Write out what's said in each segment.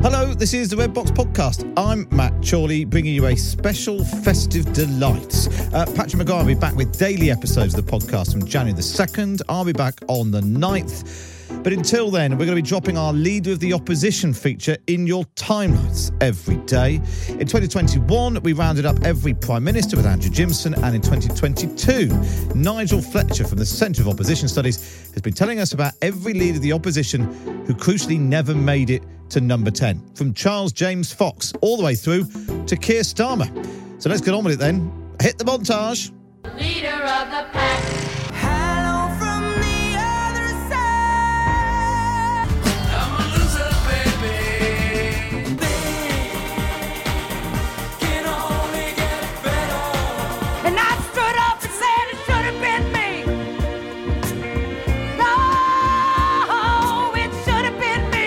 Hello, this is the Red Box Podcast. I'm Matt Chorley, bringing you a special festive delight. Patrick McGuire will be back with daily episodes of the podcast from January the 2nd. I'll be back on the 9th. But until then, we're going to be dropping our Leader of the Opposition feature in your timelines every day. In 2021, we rounded up every Prime Minister with Andrew Jimson, and in 2022, Nigel Fletcher from the Centre of Opposition Studies has been telling us about every Leader of the Opposition who crucially never made it to number 10, from Charles James Fox all the way through to Keir Starmer. So let's get on with it then. Hit the montage. Leader of the pack. Hello from the other side. I'm a loser, baby. Can only get better. And I stood up and said it should have been me. No, it should have been me.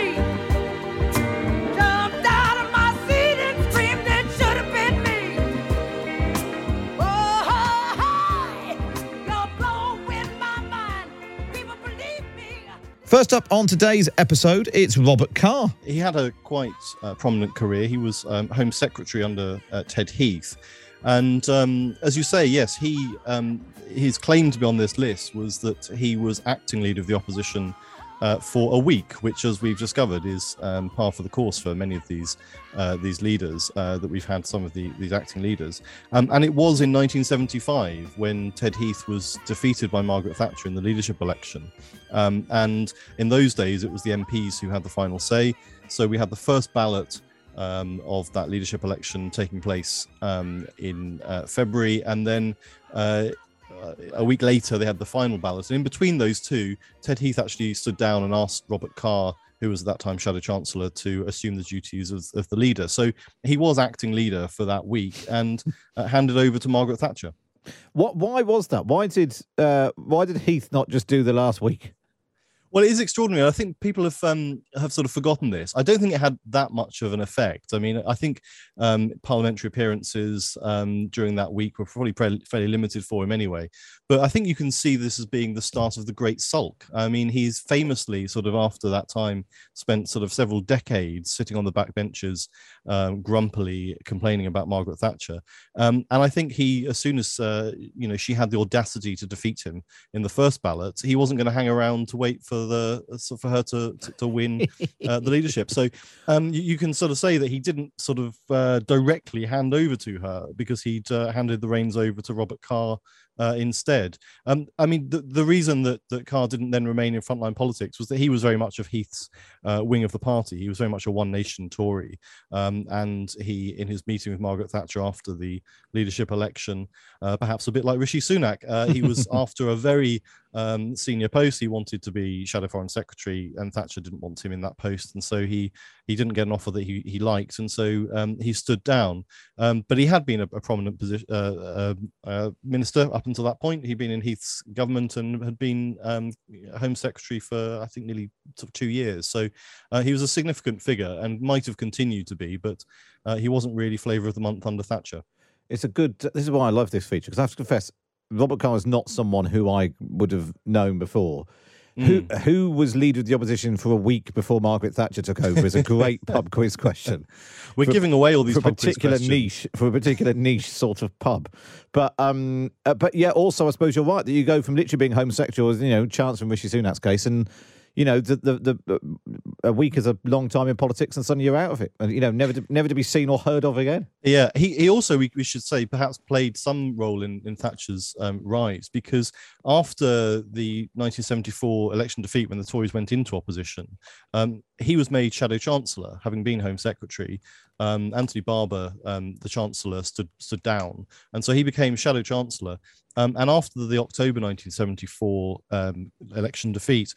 First up on today's episode, it's Robert Carr. He had a quite prominent career. He was Home Secretary under Ted Heath. And as you say, yes, he his claim to be on this list was that he was acting Leader of the Opposition for a week, which, as we've discovered, is par for the course for many of these leaders that we've had, some of these acting leaders. And it was in 1975 when Ted Heath was defeated by Margaret Thatcher in the leadership election. And in those days, it was the MPs who had the final say. So we had the first ballot of that leadership election taking place in February, and then a week later, they had the final ballot. And in between those two, Ted Heath actually stood down and asked Robert Carr, who was at that time Shadow Chancellor, to assume the duties of the leader. So he was acting leader for that week and handed over to Margaret Thatcher. Why was that? Why did Heath not just do the last week? Well, it is extraordinary. I think people have sort of forgotten this. I don't think it had that much of an effect. I mean, I think parliamentary appearances during that week were probably fairly limited for him anyway. But I think you can see this as being the start of the Great Sulk. I mean, he's famously sort of after that time spent sort of several decades sitting on the back benches, grumpily complaining about Margaret Thatcher. And I think he, as soon as she had the audacity to defeat him in the first ballot, he wasn't going to hang around to wait for her to win the leadership. So you can sort of say that he didn't sort of directly hand over to her, because he'd handed the reins over to Robert Carr instead. I mean, the reason that Carr didn't then remain in frontline politics was that he was very much of Heath's wing of the party. He was very much a One Nation Tory. And he, in his meeting with Margaret Thatcher after the leadership election, perhaps a bit like Rishi Sunak, he was after a very senior post. He wanted to be Shadow Foreign Secretary, and Thatcher didn't want him in that post. And so he didn't get an offer that he liked. And so he stood down. But he had been a prominent position, minister up until that point. He'd been in Heath's government and had been Home Secretary for, I think, nearly 2 years. So he was a significant figure and might have continued to be, but he wasn't really flavour of the month under Thatcher. This is why I love this feature, because I have to confess, Robert Carr is not someone who I would have known before. Who was leader of the opposition for a week before Margaret Thatcher took over is a great pub quiz question. We're giving away all these pub particular quiz niche for a particular niche sort of pub. But yeah, also I suppose you're right that you go from literally being homosexual, as you know, Chance in Rishi Sunak's case, and you know, a week is a long time in politics, and suddenly you're out of it, and you know, never to be seen or heard of again. Yeah, he also, we should say, perhaps played some role in Thatcher's rise, because after the 1974 election defeat, when the Tories went into opposition, he was made Shadow Chancellor, having been Home Secretary. Anthony Barber, the Chancellor, stood down, and so he became Shadow Chancellor. And after the October 1974 election defeat,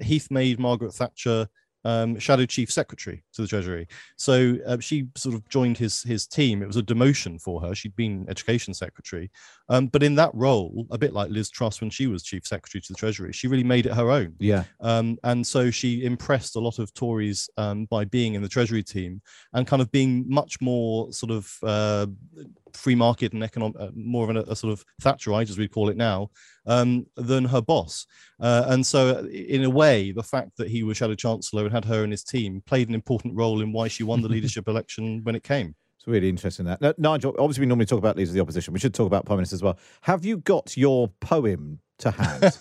Heath made Margaret Thatcher Shadow Chief Secretary to the Treasury. So she sort of joined his team. It was a demotion for her. She'd been Education Secretary. But in that role, a bit like Liz Truss when she was Chief Secretary to the Treasury, she really made it her own. Yeah. And so she impressed a lot of Tories by being in the Treasury team and kind of being much more sort of free market and economic, more of a sort of Thatcherite, as we call it now, than her boss. And so in a way, the fact that he was Shadow Chancellor and had her in his team played an important role in why she won the leadership election when it came. It's really interesting that. Now, Nigel, obviously we normally talk about leaders of the opposition. We should talk about prime ministers as well. Have you got your poem to hand?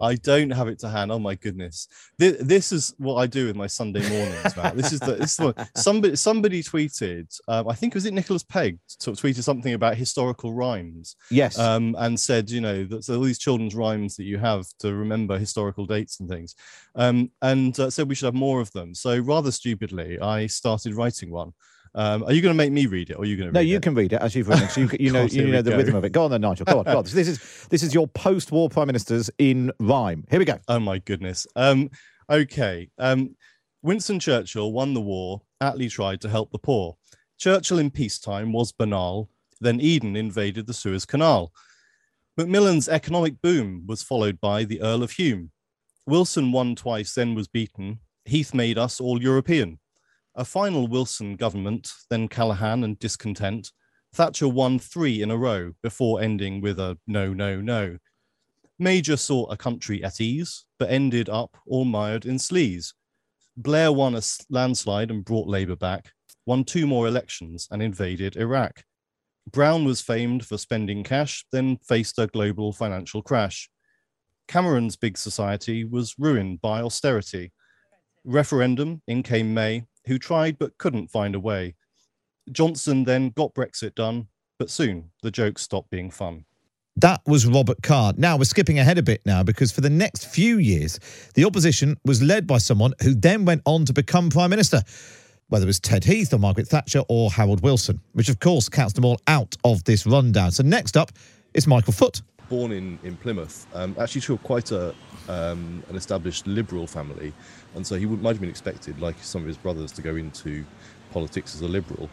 I don't have it to hand. Oh my goodness! This is what I do with my Sunday mornings, Matt. This is the somebody tweeted. I think was it Nicholas Pegg tweeted something about historical rhymes. Yes. And said, you know, that all these children's rhymes that you have to remember historical dates and things. And said we should have more of them. So rather stupidly, I started writing one. Are you going to make me read it, or are you going to? No, read you it? Can read it as you've written. So you know the rhythm of it. Go on, then, Nigel. Go on. Go on. So this is your post-war prime ministers in rhyme. Here we go. Oh my goodness. Okay. Winston Churchill won the war. Attlee tried to help the poor. Churchill in peacetime was banal. Then Eden invaded the Suez Canal. Macmillan's economic boom was followed by the Earl of Hume. Wilson won twice, then was beaten. Heath made us all European. A final Wilson government, then Callaghan and discontent. Thatcher won 3 in a row before ending with a no, no, no. Major sought a country at ease, but ended up all mired in sleaze. Blair won a landslide and brought Labour back, won 2 more elections and invaded Iraq. Brown was famed for spending cash, then faced a global financial crash. Cameron's big society was ruined by austerity. Referendum, in came May, who tried but couldn't find a way. Johnson then got Brexit done, but soon the jokes stopped being fun. That was Robert Card. Now, we're skipping ahead a bit now, because for the next few years, the opposition was led by someone who then went on to become Prime Minister, whether it was Ted Heath or Margaret Thatcher or Harold Wilson, which, of course, counts them all out of this rundown. So next up is Michael Foot. Born in Plymouth, actually to quite an established liberal family, and so he might have been expected, like some of his brothers, to go into politics as a liberal.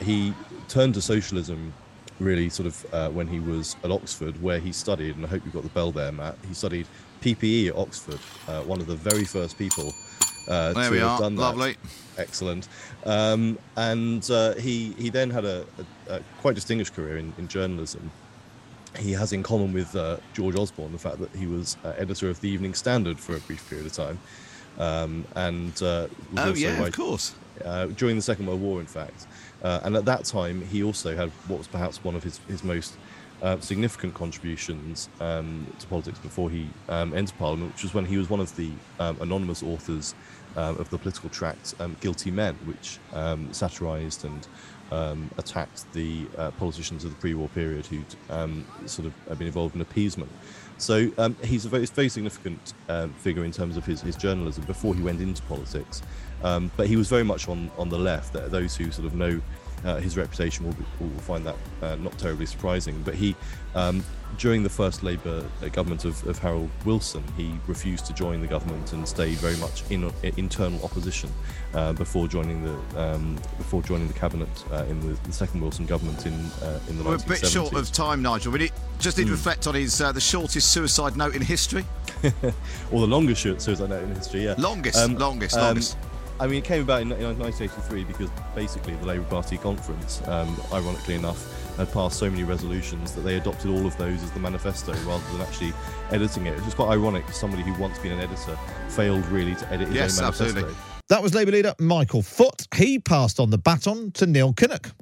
He turned to socialism really sort of when he was at Oxford, where he studied, and I hope you've got the bell there, Matt, he studied PPE at Oxford, one of the very first people to have done that. Lovely. Excellent. And he then had a quite distinguished career in journalism. He has in common with George Osborne the fact that he was editor of the Evening Standard for a brief period of time. Of course. During the Second World War, in fact. And at that time, he also had what was perhaps one of his most significant contributions to politics before he entered Parliament, which was when he was one of the anonymous authors of the political tract Guilty Men, which satirised and attacked the politicians of the pre-war period who'd sort of been involved in appeasement. So he's a very significant figure in terms of his journalism before he went into politics. But he was very much on the left. Those who sort of know his reputation will find that not terribly surprising. But he, during the first Labour government of Harold Wilson, he refused to join the government and stayed very much in internal opposition before joining the cabinet in the second Wilson government in the 1970s. We're a bit short of time, Nigel. But it just did reflect on his the shortest suicide note in history, or the longest suicide note in history. Yeah, longest. I mean, it came about in 1983 because basically the Labour Party conference, ironically enough, had passed so many resolutions that they adopted all of those as the manifesto rather than actually editing it. It was quite ironic because somebody who once been an editor failed really to edit his own manifesto. Absolutely. That was Labour leader Michael Foot. He passed on the baton to Neil Kinnock.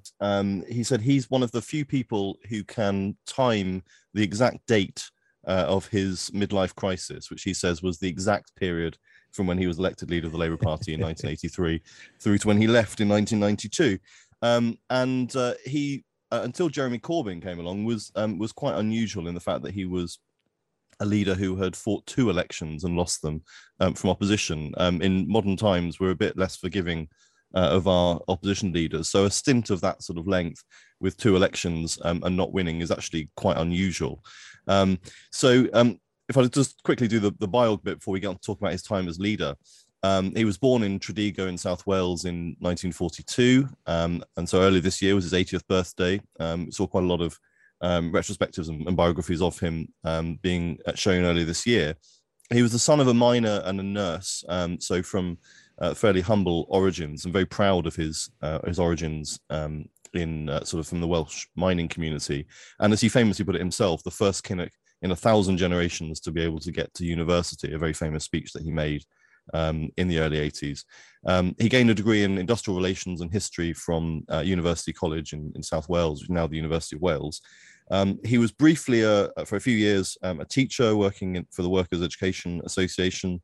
He said he's one of the few people who can time the exact date of his midlife crisis, which he says was the exact period from when he was elected leader of the Labour Party in 1983 through to when he left in 1992. And he, until Jeremy Corbyn came along, was quite unusual in the fact that he was a leader who had fought two elections and lost them from opposition. In modern times, we're a bit less forgiving of our opposition leaders. So a stint of that sort of length with two elections and not winning is actually quite unusual. If I just quickly do the bio bit before we get on to talk about his time as leader. He was born in Tredego in South Wales in 1942. And so early this year was his 80th birthday. Saw quite a lot of retrospectives and biographies of him being shown earlier this year. He was the son of a miner and a nurse. So from fairly humble origins, and very proud of his origins in from the Welsh mining community. And as he famously put it himself, the first Kinnock in 1,000 generations to be able to get to university, a very famous speech that he made in the early 80s. He gained a degree in industrial relations and history from University College in South Wales, now the University of Wales. He was briefly, for a few years, a teacher working for the Workers' Education Association,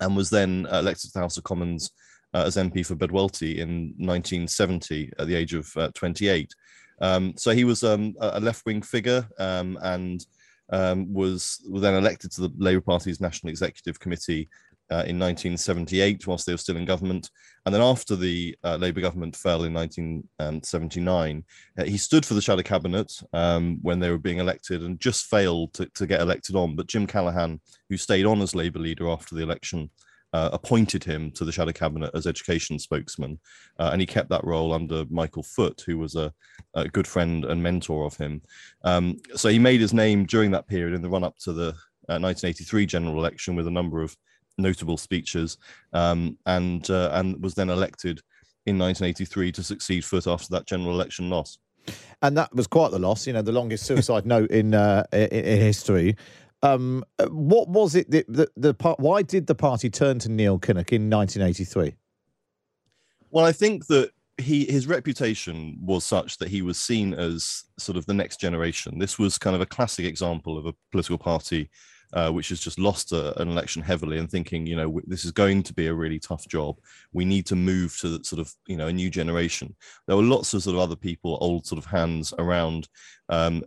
and was then elected to the House of Commons as MP for Bedwellty in 1970 at the age of 28. So he was a left-wing figure and was then elected to the Labour Party's National Executive Committee in 1978 whilst they were still in government. And then after the Labour government fell in 1979, he stood for the shadow cabinet when they were being elected and just failed to get elected on. But Jim Callaghan, who stayed on as Labour leader after the election, appointed him to the shadow cabinet as education spokesman. And he kept that role under Michael Foot, who was a good friend and mentor of him. So he made his name during that period in the run up to the 1983 general election with a number of notable speeches and was then elected in 1983 to succeed Foot after that general election loss. And that was quite the loss, the longest suicide note in history. What was it? Why did the party turn to Neil Kinnock in 1983? Well, I think that his reputation was such that he was seen as sort of the next generation. This was kind of a classic example of a political party which has just lost an election heavily and thinking, this is going to be a really tough job. We need to move to sort of, a new generation. There were lots of sort of other people, old sort of hands around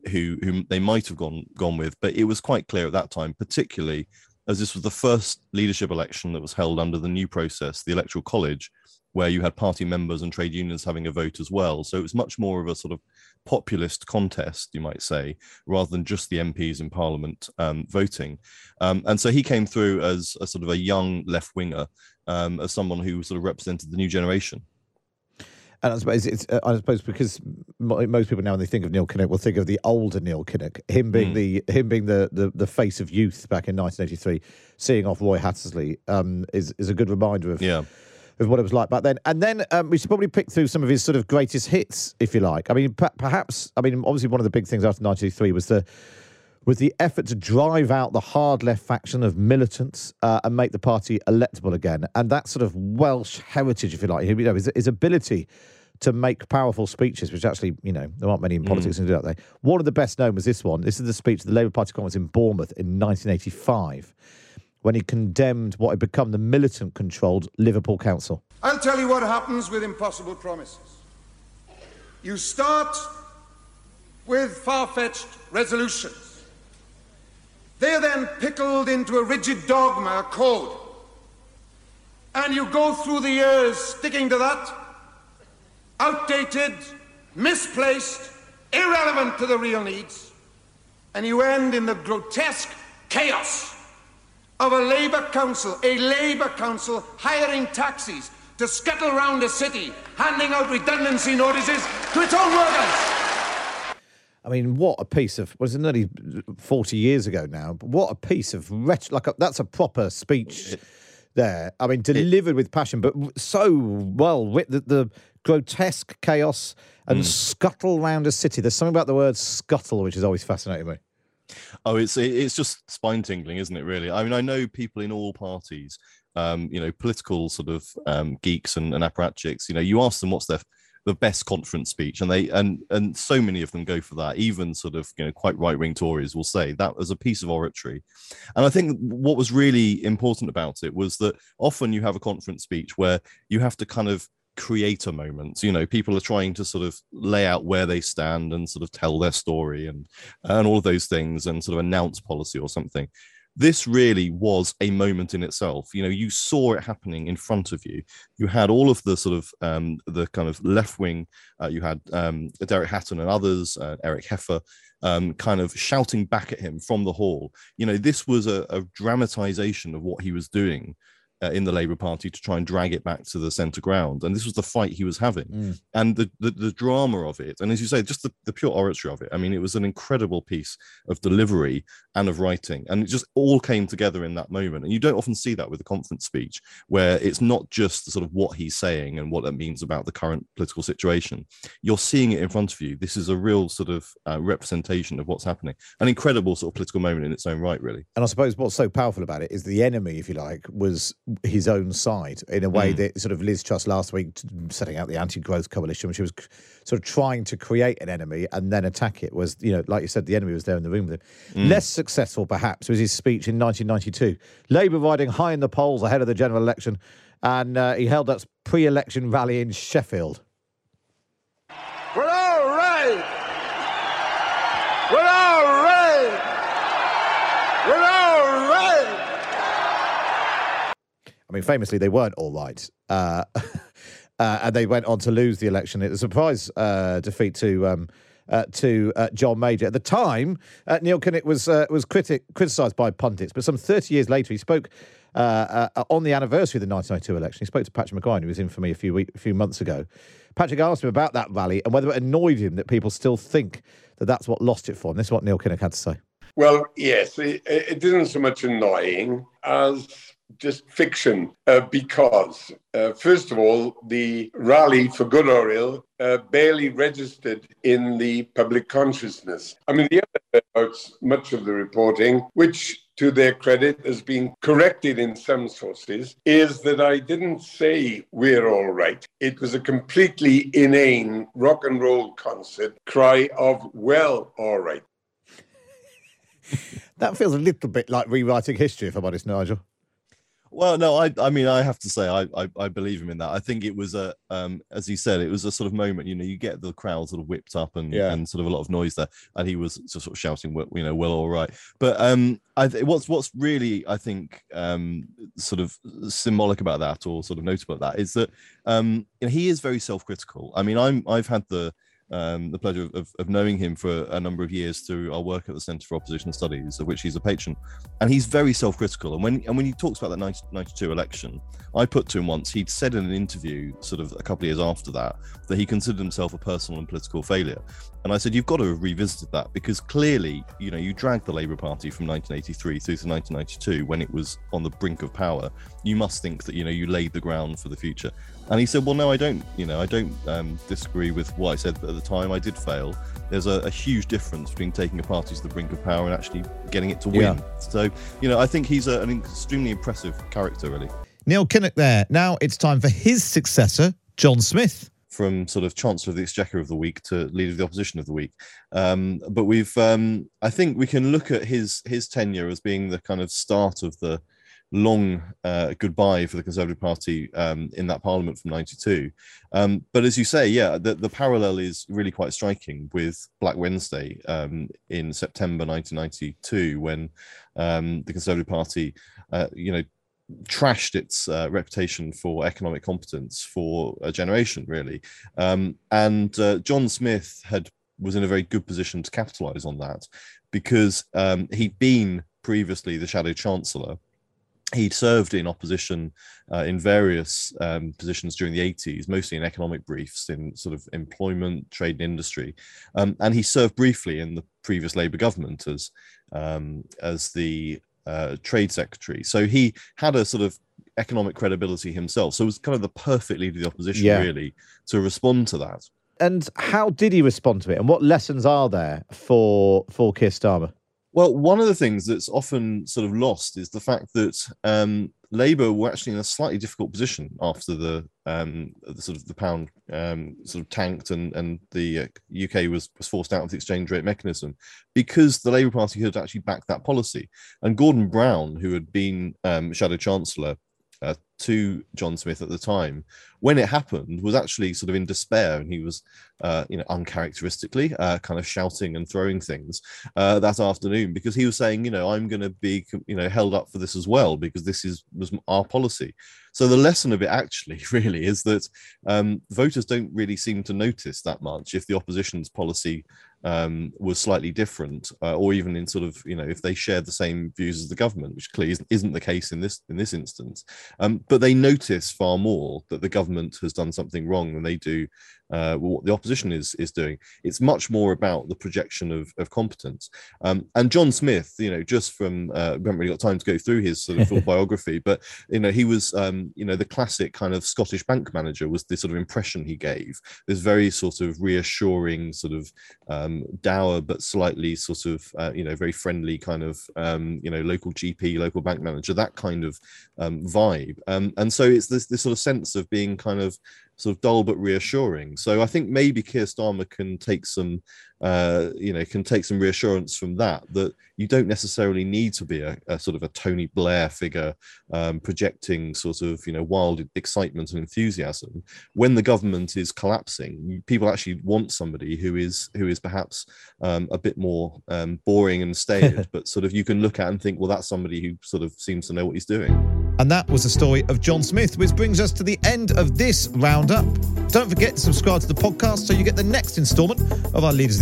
who they might have gone with, but it was quite clear at that time, particularly as this was the first leadership election that was held under the new process, the Electoral College, where you had party members and trade unions having a vote as well. So it was much more of a sort of populist contest, you might say, rather than just the MPs in Parliament voting. And so he came through as a sort of a young left-winger, as someone who sort of represented the new generation. And I suppose because most people now, when they think of Neil Kinnock, will think of the older Neil Kinnock, him being the face of youth back in 1983, seeing off Roy Hattersley is a good reminder of what it was like back then. And then we should probably pick through some of his sort of greatest hits, if you like. I mean, obviously one of the big things after 1983 was the effort to drive out the hard left faction of militants and make the party electable again. And that sort of Welsh heritage, if you like, his ability to make powerful speeches, which actually, there aren't many in politics who do that. One of the best known was this one. This is the speech at the Labour Party Conference in Bournemouth in 1985. When he condemned what had become the militant-controlled Liverpool Council. I'll tell you what happens with impossible promises. You start with far-fetched resolutions. They're then pickled into a rigid dogma, a code. And you go through the years sticking to that, outdated, misplaced, irrelevant to the real needs, and you end in the grotesque chaos of a Labour Council hiring taxis to scuttle round the city, handing out redundancy notices to its own workers. I mean, what a piece of... Well, it's nearly 40 years ago now, but what a piece of... That's a proper speech there. I mean, delivered with passion, but so well with the grotesque chaos and scuttle round a city. There's something about the word scuttle which has always fascinated me. Oh, it's just spine-tingling, isn't it, really? I mean, I know people in all parties, you know, political sort of geeks and apparatchiks, you know, you ask them what's the best conference speech, and they and so many of them go for that. Even sort of, you know, quite right-wing Tories will say that as a piece of oratory. And I think what was really important about it was that often you have a conference speech where you have to kind of create a moment. You know, people are trying to sort of lay out where they stand and sort of tell their story and all of those things and sort of announce policy or something. This really was a moment in itself. You know, you saw it happening in front of you. You had all of the sort of the kind of left wing. You had Derek Hatton and others, Eric Heffer, kind of shouting back at him from the hall. You know, this was a dramatization of what he was doing in the Labour Party to try and drag it back to the centre ground. And this was the fight he was having and the drama of it. And as you say, just the pure oratory of it. I mean, it was an incredible piece of delivery and of writing. And it just all came together in that moment. And you don't often see that with a conference speech, where it's not just the sort of what he's saying and what that means about the current political situation. You're seeing it in front of you. This is a real sort of representation of what's happening. An incredible sort of political moment in its own right, really. And I suppose what's so powerful about it is the enemy, if you like, was his own side, in a way that sort of Liz Truss last week setting out the anti-growth coalition, which was sort of trying to create an enemy and then attack it, was, you know, like you said, the enemy was there in the room with him. Less successful, perhaps, was his speech in 1992. Labour riding high in the polls ahead of the general election, and he held that pre-election rally in Sheffield. We're all right! We're all right! We're all right! I mean, famously, they weren't all right. And they went on to lose the election. It was a surprise defeat to John Major. At the time, Neil Kinnock was criticised by pundits, but some 30 years later, he spoke on the anniversary of the 1992 election. He spoke to Patrick McGuire, who was in for me a few months ago. Patrick asked him about that rally and whether it annoyed him that people still think that that's what lost it for him. This is what Neil Kinnock had to say. Well, yes, it isn't so much annoying as just fiction, because, first of all, the rally, for good or ill, barely registered in the public consciousness. I mean, the other notes, much of the reporting, which, to their credit, has been corrected in some sources, is that I didn't say we're all right. It was a completely inane rock and roll concert cry of, well, all right. That feels a little bit like rewriting history, if I'm honest, Nigel. Well, no, I mean, I have to say, I believe him in that. I think it was a, as he said, it was a sort of moment, you know, you get the crowd sort of whipped up and sort of a lot of noise there. And he was just sort of shouting, you know, well, all right. But what's really, I think, sort of symbolic about that, or sort of notable about that, is that you know, he is very self-critical. I mean, I've had the pleasure of knowing him for a number of years through our work at the Centre for Opposition Studies, of which he's a patron, and he's very self-critical. And when he talks about that 1992 election, I put to him once, he'd said in an interview sort of a couple of years after that he considered himself a personal and political failure. And I said, you've got to have revisited that, because clearly, you know, you dragged the Labour Party from 1983 through to 1992 when it was on the brink of power. You must think that, you know, you laid the ground for the future. And he said, well, no, I don't, you know, I don't disagree with what I said, but at the time I did fail. There's a huge difference between taking a party to the brink of power and actually getting it to win. Yeah. So, you know, I think he's an extremely impressive character, really. Neil Kinnock there. Now it's time for his successor, John Smith. From sort of Chancellor of the Exchequer of the Week to Leader of the Opposition of the Week. But we've, I think we can look at his tenure as being the kind of start of the long goodbye for the Conservative Party in that Parliament from 92. But as you say, yeah, the parallel is really quite striking with Black Wednesday in September 1992, when the Conservative Party, you know, trashed its reputation for economic competence for a generation, really. And John Smith was in a very good position to capitalise on that, because he'd been previously the Shadow Chancellor. He'd served in opposition in various positions during the 80s, mostly in economic briefs, in sort of employment, trade and industry. And he served briefly in the previous Labour government as the Trade Secretary. So he had a sort of economic credibility himself. So it was kind of the perfect leader of the opposition, really, to respond to that. And how did he respond to it? And what lessons are there for Keir Starmer? Well, one of the things that's often sort of lost is the fact that Labour were actually in a slightly difficult position after the sort of the pound sort of tanked and the UK was forced out of the exchange rate mechanism, because the Labour Party had actually backed that policy. And Gordon Brown, who had been Shadow Chancellor to John Smith at the time, when it happened, was actually sort of in despair, and he was, uncharacteristically kind of shouting and throwing things that afternoon, because he was saying, I'm going to be, held up for this as well, because this was our policy. So the lesson of it actually really is that voters don't really seem to notice that much if the opposition's policy was slightly different, or even in sort of, if they share the same views as the government, which clearly isn't the case in this instance. But they notice far more that the government has done something wrong than they do what the opposition is doing. It's much more about the projection of competence. And John Smith, just from, we haven't really got time to go through his sort of full biography, but, he was, the classic kind of Scottish bank manager was the sort of impression he gave. This very sort of reassuring, sort of dour, but slightly sort of, very friendly kind of, local GP, local bank manager, that kind of vibe. And so it's this sort of sense of being kind of, sort of dull but reassuring. So I think maybe Keir Starmer can take some, can take some reassurance from that you don't necessarily need to be a sort of a Tony Blair figure projecting sort of, wild excitement and enthusiasm. When the government is collapsing, people actually want somebody who is perhaps a bit more boring and staid, but sort of you can look at and think, well, that's somebody who sort of seems to know what he's doing. And that was the story of John Smith, which brings us to the end of this roundup. Don't forget to subscribe to the podcast so you get the next instalment of our Leaders of